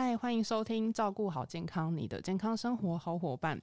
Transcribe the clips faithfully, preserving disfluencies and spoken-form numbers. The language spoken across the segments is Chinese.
嗨，欢迎收听照顾好健康，你的健康生活好伙伴。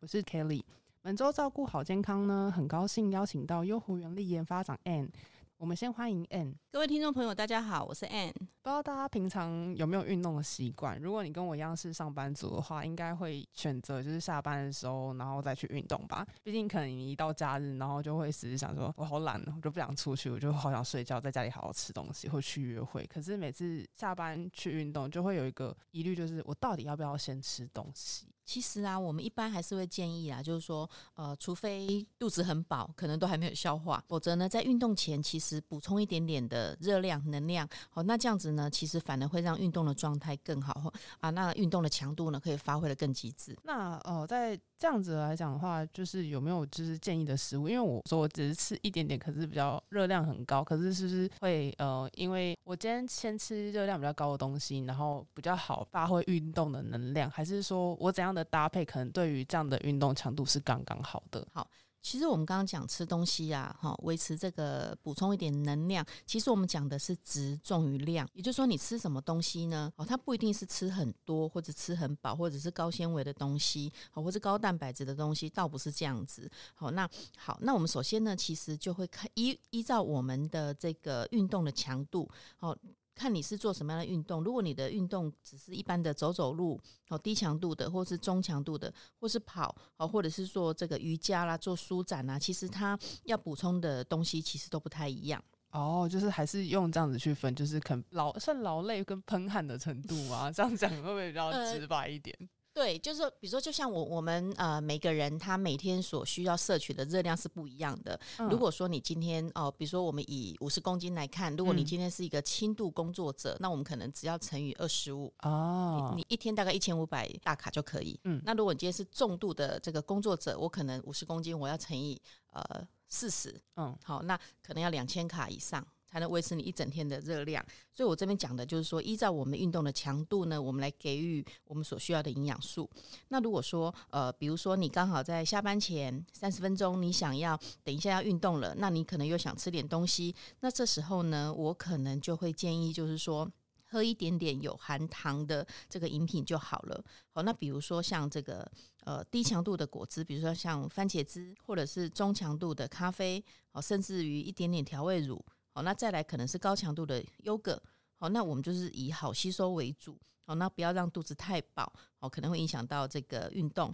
我是 Kelly。 本周照顾好健康呢，很高兴邀请到悠活原力研发长 Ann。 我们先欢迎 Ann。 各位听众朋友大家好，我是 Ann。 不知道大家平常有没有运动的习惯，如果你跟我一样是上班族的话，应该会选择就是下班的时候然后再去运动吧。毕竟可能你一到假日，然后就会时时想说我好懒哦，我就不想出去，我就好想睡觉，在家里好好吃东西或去约会。可是每次下班去运动就会有一个疑虑，就是我到底要不要先吃东西。其实啊，我们一般还是会建议啊，就是说呃，除非肚子很饱，可能都还没有消化，否则呢在运动前其实补充一点点的热量能量、哦、那这样子呢其实反而会让运动的状态更好啊，那运动的强度呢可以发挥得更极致。那呃，在这样子来讲的话，就是有没有就是建议的食物？因为我说我只是吃一点点，可是比较热量很高，可是是不是会呃，因为我今天先吃热量比较高的东西，然后比较好发挥运动的能量，还是说我怎样的搭配可能对于这样的运动强度是刚刚好的？好，其实我们刚刚讲吃东西啊，维持这个补充一点能量，其实我们讲的是质重于量，也就是说你吃什么东西呢、哦、它不一定是吃很多或者吃很饱，或者是高纤维的东西、哦、或者高蛋白质的东西，倒不是这样子、哦、那好，那我们首先呢其实就会看 依, 依照我们的这个运动的强度、哦，看你是做什么样的运动。如果你的运动只是一般的走走路、哦、低强度的，或是中强度的，或是跑、哦、或者是做这个瑜伽啦，做舒展啦，其实它要补充的东西其实都不太一样哦，就是还是用这样子去分，就是可能劳算劳累跟喷汗的程度啊，这样讲会不会比较直白一点？呃对，就是说比如说就像我我们呃每个人他每天所需要摄取的热量是不一样的、嗯、如果说你今天哦、呃，比如说我们以五十公斤来看，如果你今天是一个轻度工作者、嗯、那我们可能只要乘以二十五哦， 你, 你一天大概一千五百大卡就可以。嗯，那如果你今天是重度的这个工作者，我可能五十公斤我要乘以呃四十，嗯，好，那可能要两千卡以上才能维持你一整天的热量。所以我这边讲的就是说依照我们运动的强度呢，我们来给予我们所需要的营养素。那如果说呃，比如说你刚好在下班前三十分钟你想要等一下要运动了，那你可能又想吃点东西，那这时候呢我可能就会建议就是说喝一点点有含糖的这个饮品就好了。好，那比如说像这个呃低强度的果汁，比如说像番茄汁，或者是中强度的咖啡，好，甚至于一点点调味乳。好，那再来可能是高强度的优格。好，那我们就是以好吸收为主。好，那不要让肚子太饱，好，可能会影响到这个运动。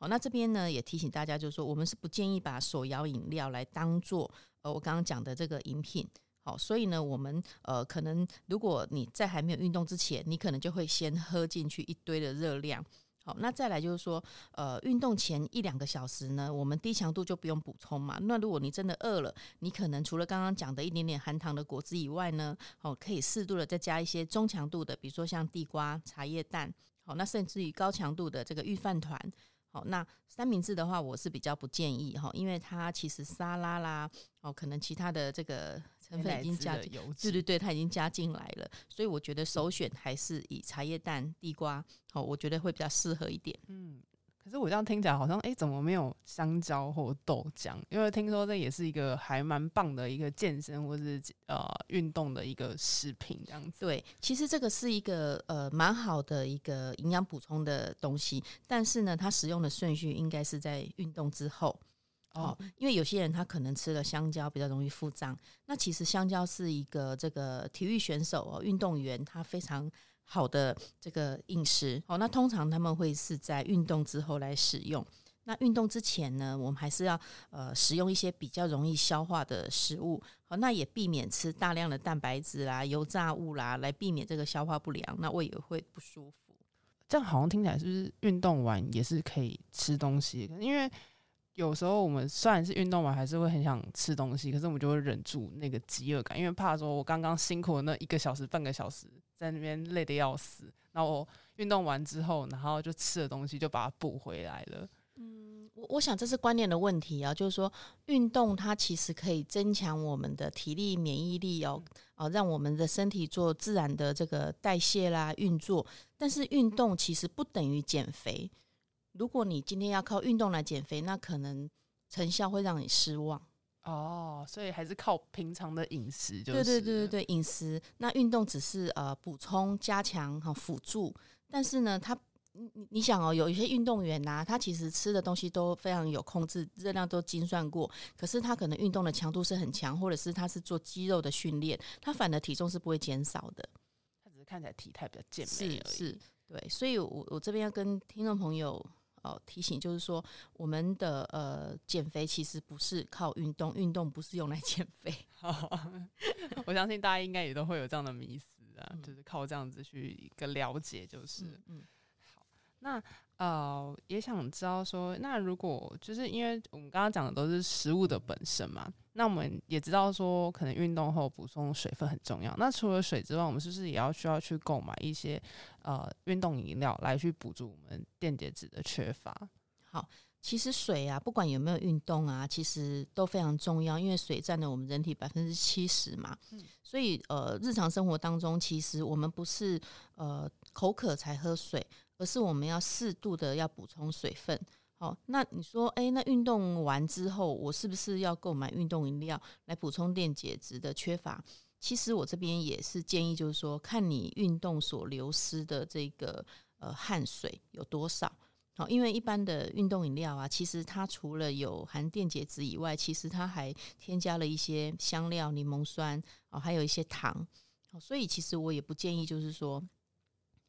好，那这边呢也提醒大家，就是说我们是不建议把手摇饮料来当作呃我刚刚讲的这个饮品。好，所以呢我们呃可能如果你在还没有运动之前，你可能就会先喝进去一堆的热量。好，那再来就是说呃，运动前一两个小时呢，我们低强度就不用补充嘛。那如果你真的饿了，你可能除了刚刚讲的一点点含糖的果汁以外呢、哦、可以适度的再加一些中强度的，比如说像地瓜、茶叶蛋。好，那甚至于高强度的这个御饭团。好，那三明治的话我是比较不建议，因为它其实沙拉啦、哦、可能其他的这个成分已经加进，对对对，它已经加进来了，所以我觉得首选还是以茶叶蛋、地瓜、哦、我觉得会比较适合一点。嗯，可是我这样听起来好像哎、欸，怎么没有香蕉或豆浆？因为听说这也是一个还蛮棒的一个健身或是呃运动的一个食品这样子。对，其实这个是一个呃蛮好的一个营养补充的东西，但是呢它使用的顺序应该是在运动之后。哦，因为有些人他可能吃了香蕉比较容易腹胀，那其实香蕉是一个这个体育选手、哦、运动员他非常好的这个饮食。哦，那通常他们会是在运动之后来使用。那运动之前呢，我们还是要呃使用一些比较容易消化的食物。好，那也避免吃大量的蛋白质啦、油炸物啦，来避免这个消化不良，那胃也会不舒服。这样好像听起来是不是运动完也是可以吃东西？因为有时候我们虽然是运动完还是会很想吃东西，可是我们就会忍住那个饥饿感，因为怕说我刚刚辛苦的那一个小时半个小时在那边累得要死，然后我运动完之后然后就吃的东西就把它补回来了。嗯，我，我想这是观念的问题啊，就是说运动它其实可以增强我们的体力、免疫力哦，啊，让我们的身体做自然的这个代谢啦、运作，但是运动其实不等于减肥。如果你今天要靠运动来减肥，那可能成效会让你失望。哦，所以还是靠平常的饮食就是。对对对对对，饮食。那运动只是呃补充、加强、哦、辅助，但是呢，它你, 你想哦，有一些运动员啊，他其实吃的东西都非常有控制，热量都精算过，可是他可能运动的强度是很强，或者是他是做肌肉的训练，他反而体重是不会减少的，他只是看起来体态比较健美而已。是，是，对，所以我我这边要跟听众朋友呃提醒，就是说我们的呃减肥其实不是靠运动，运动不是用来减肥。我相信大家应该也都会有这样的迷思啊，嗯、就是靠这样子去一个了解，就是。嗯嗯，那呃，也想知道说，那如果就是因为我们刚刚讲的都是食物的本身嘛，那我们也知道说，可能运动后补充水分很重要。那除了水之外，我们是不是也要需要去购买一些呃运动饮料来去补助我们电解质的缺乏？好，其实水啊，不管有没有运动啊，其实都非常重要，因为水占了我们人体百分之七十嘛。嗯、所以呃，日常生活当中，其实我们不是呃口渴才喝水。而是我们要适度的要补充水分。好，那你说，哎，那运动完之后，我是不是要购买运动饮料来补充电解质的缺乏？其实我这边也是建议，就是说，看你运动所流失的这个呃汗水有多少。好，因为一般的运动饮料啊，其实它除了有含电解质以外，其实它还添加了一些香料、柠檬酸，哦，还有一些糖。好，所以其实我也不建议，就是说。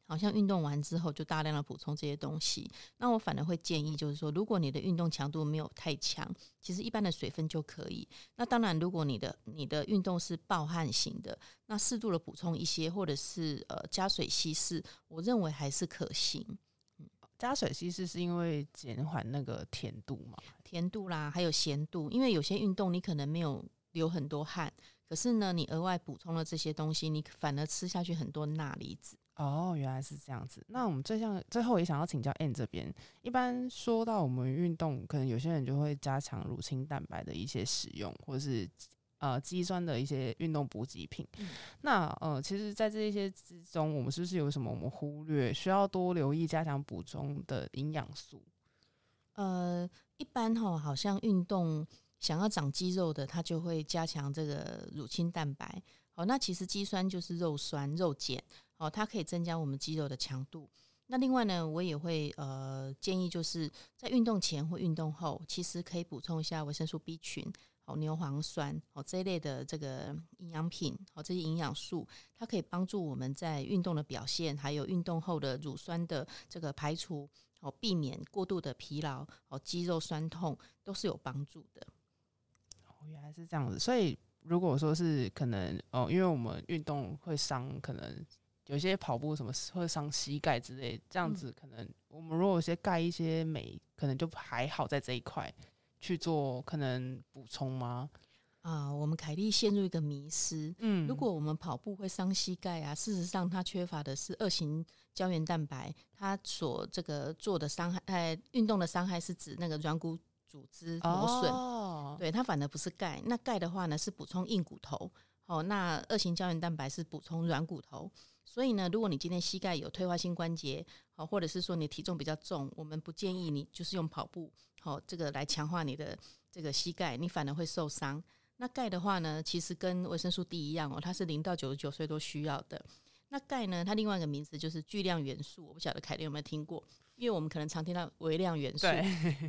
好像运动完之后就大量的补充这些东西，那我反而会建议就是说，如果你的运动强度没有太强，其实一般的水分就可以。那当然，如果你的你的运动是暴汗型的，那适度的补充一些，或者是呃加水稀释，我认为还是可行。嗯、加水稀释是因为减缓那个甜度嘛？甜度啦，还有咸度，因为有些运动你可能没有流很多汗，可是呢，你额外补充了这些东西，你反而吃下去很多钠离子。哦，原来是这样子。那我们最像最后也想要请教 Ann 这边，一般说到我们运动，可能有些人就会加强乳清蛋白的一些使用，或是呃肌酸的一些运动补给品。嗯、那呃，其实，在这些之中，我们是不是有什么我们忽略，需要多留意加强补充的营养素？呃，一般哈、哦，好像运动想要长肌肉的，它就会加强这个乳清蛋白。好，那其实肌酸就是肉酸、肉碱。哦，它可以增加我们肌肉的强度。那另外呢，我也会呃建议，就是在运动前或运动后，其实可以补充一下维生素 B 群、哦牛磺酸、哦这一类的这个营养品，哦这些营养素，它可以帮助我们在运动的表现，还有运动后的乳酸的这个排除，哦避免过度的疲劳，哦肌肉酸痛都是有帮助的。哦，原来是这样子。所以如果说是可能哦，因为我们运动会伤可能。有些跑步什么会伤膝盖之类，这样子可能我们如果有些钙一些镁，可能就还好在这一块去做可能补充吗？啊、呃，我们凯莉陷入一个迷思，嗯，如果我们跑步会伤膝盖啊，事实上它缺乏的是二型胶原蛋白，它所这个做的伤害，呃，运动的伤害是指那个软骨组织磨损，哦、对，它反而不是钙。那钙的话呢是补充硬骨头，哦，那二型胶原蛋白是补充软骨头。所以呢，如果你今天膝盖有退化性关节，好，或者是说你体重比较重，我们不建议你就是用跑步，好，这个来强化你的这个膝盖，你反而会受伤。那钙的话呢，其实跟维生素 D 一样哦，它是零到九十九岁都需要的。那钙呢，它另外一个名字就是巨量元素，我不晓得凯莉有没有听过，因为我们可能常听到微量元素。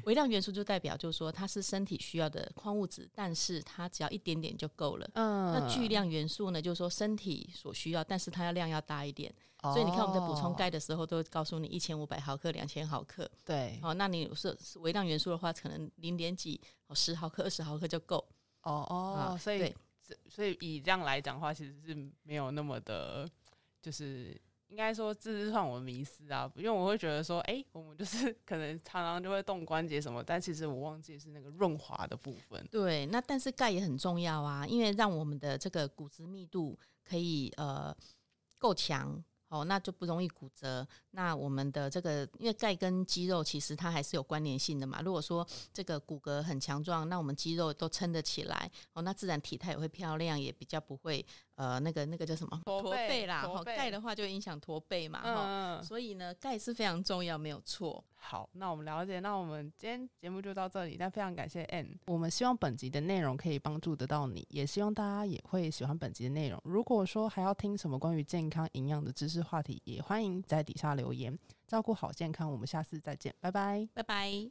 微量元素就代表就是说它是身体需要的矿物质，但是它只要一点点就够了。嗯、那巨量元素呢，就是说身体所需要，但是它要量要大一点。哦、所以你看我们在补充钙的时候，都会告诉你一千五百毫克、两千毫克。对，哦，那你是微量元素的话，可能零点几、十毫克、二十毫克就够。哦哦，所以所以以这样来讲的话，其实是没有那么的。就是应该说这是算我迷思啊，因为我会觉得说哎、欸，我们就是可能常常就会动关节什么，但其实我忘记是那个润滑的部分。对，那但是钙也很重要啊，因为让我们的这个骨质密度可以呃够强，哦，那就不容易骨折。那我们的这个因为钙跟肌肉其实它还是有关联性的嘛，如果说这个骨骼很强壮，那我们肌肉都撑得起来，哦，那自然体态也会漂亮，也比较不会呃那个那个叫什么驼背啦，钙的话就影响驼背嘛、嗯、所以呢钙是非常重要，没有错。好，那我们了解，那我们今天节目就到这里，但非常感谢 Ann， 我们希望本集的内容可以帮助得到你，也希望大家也会喜欢本集的内容。如果说还要听什么关于健康营养的知识话题，也欢迎在底下留言。照顾好健康，我们下次再见，拜拜，拜拜。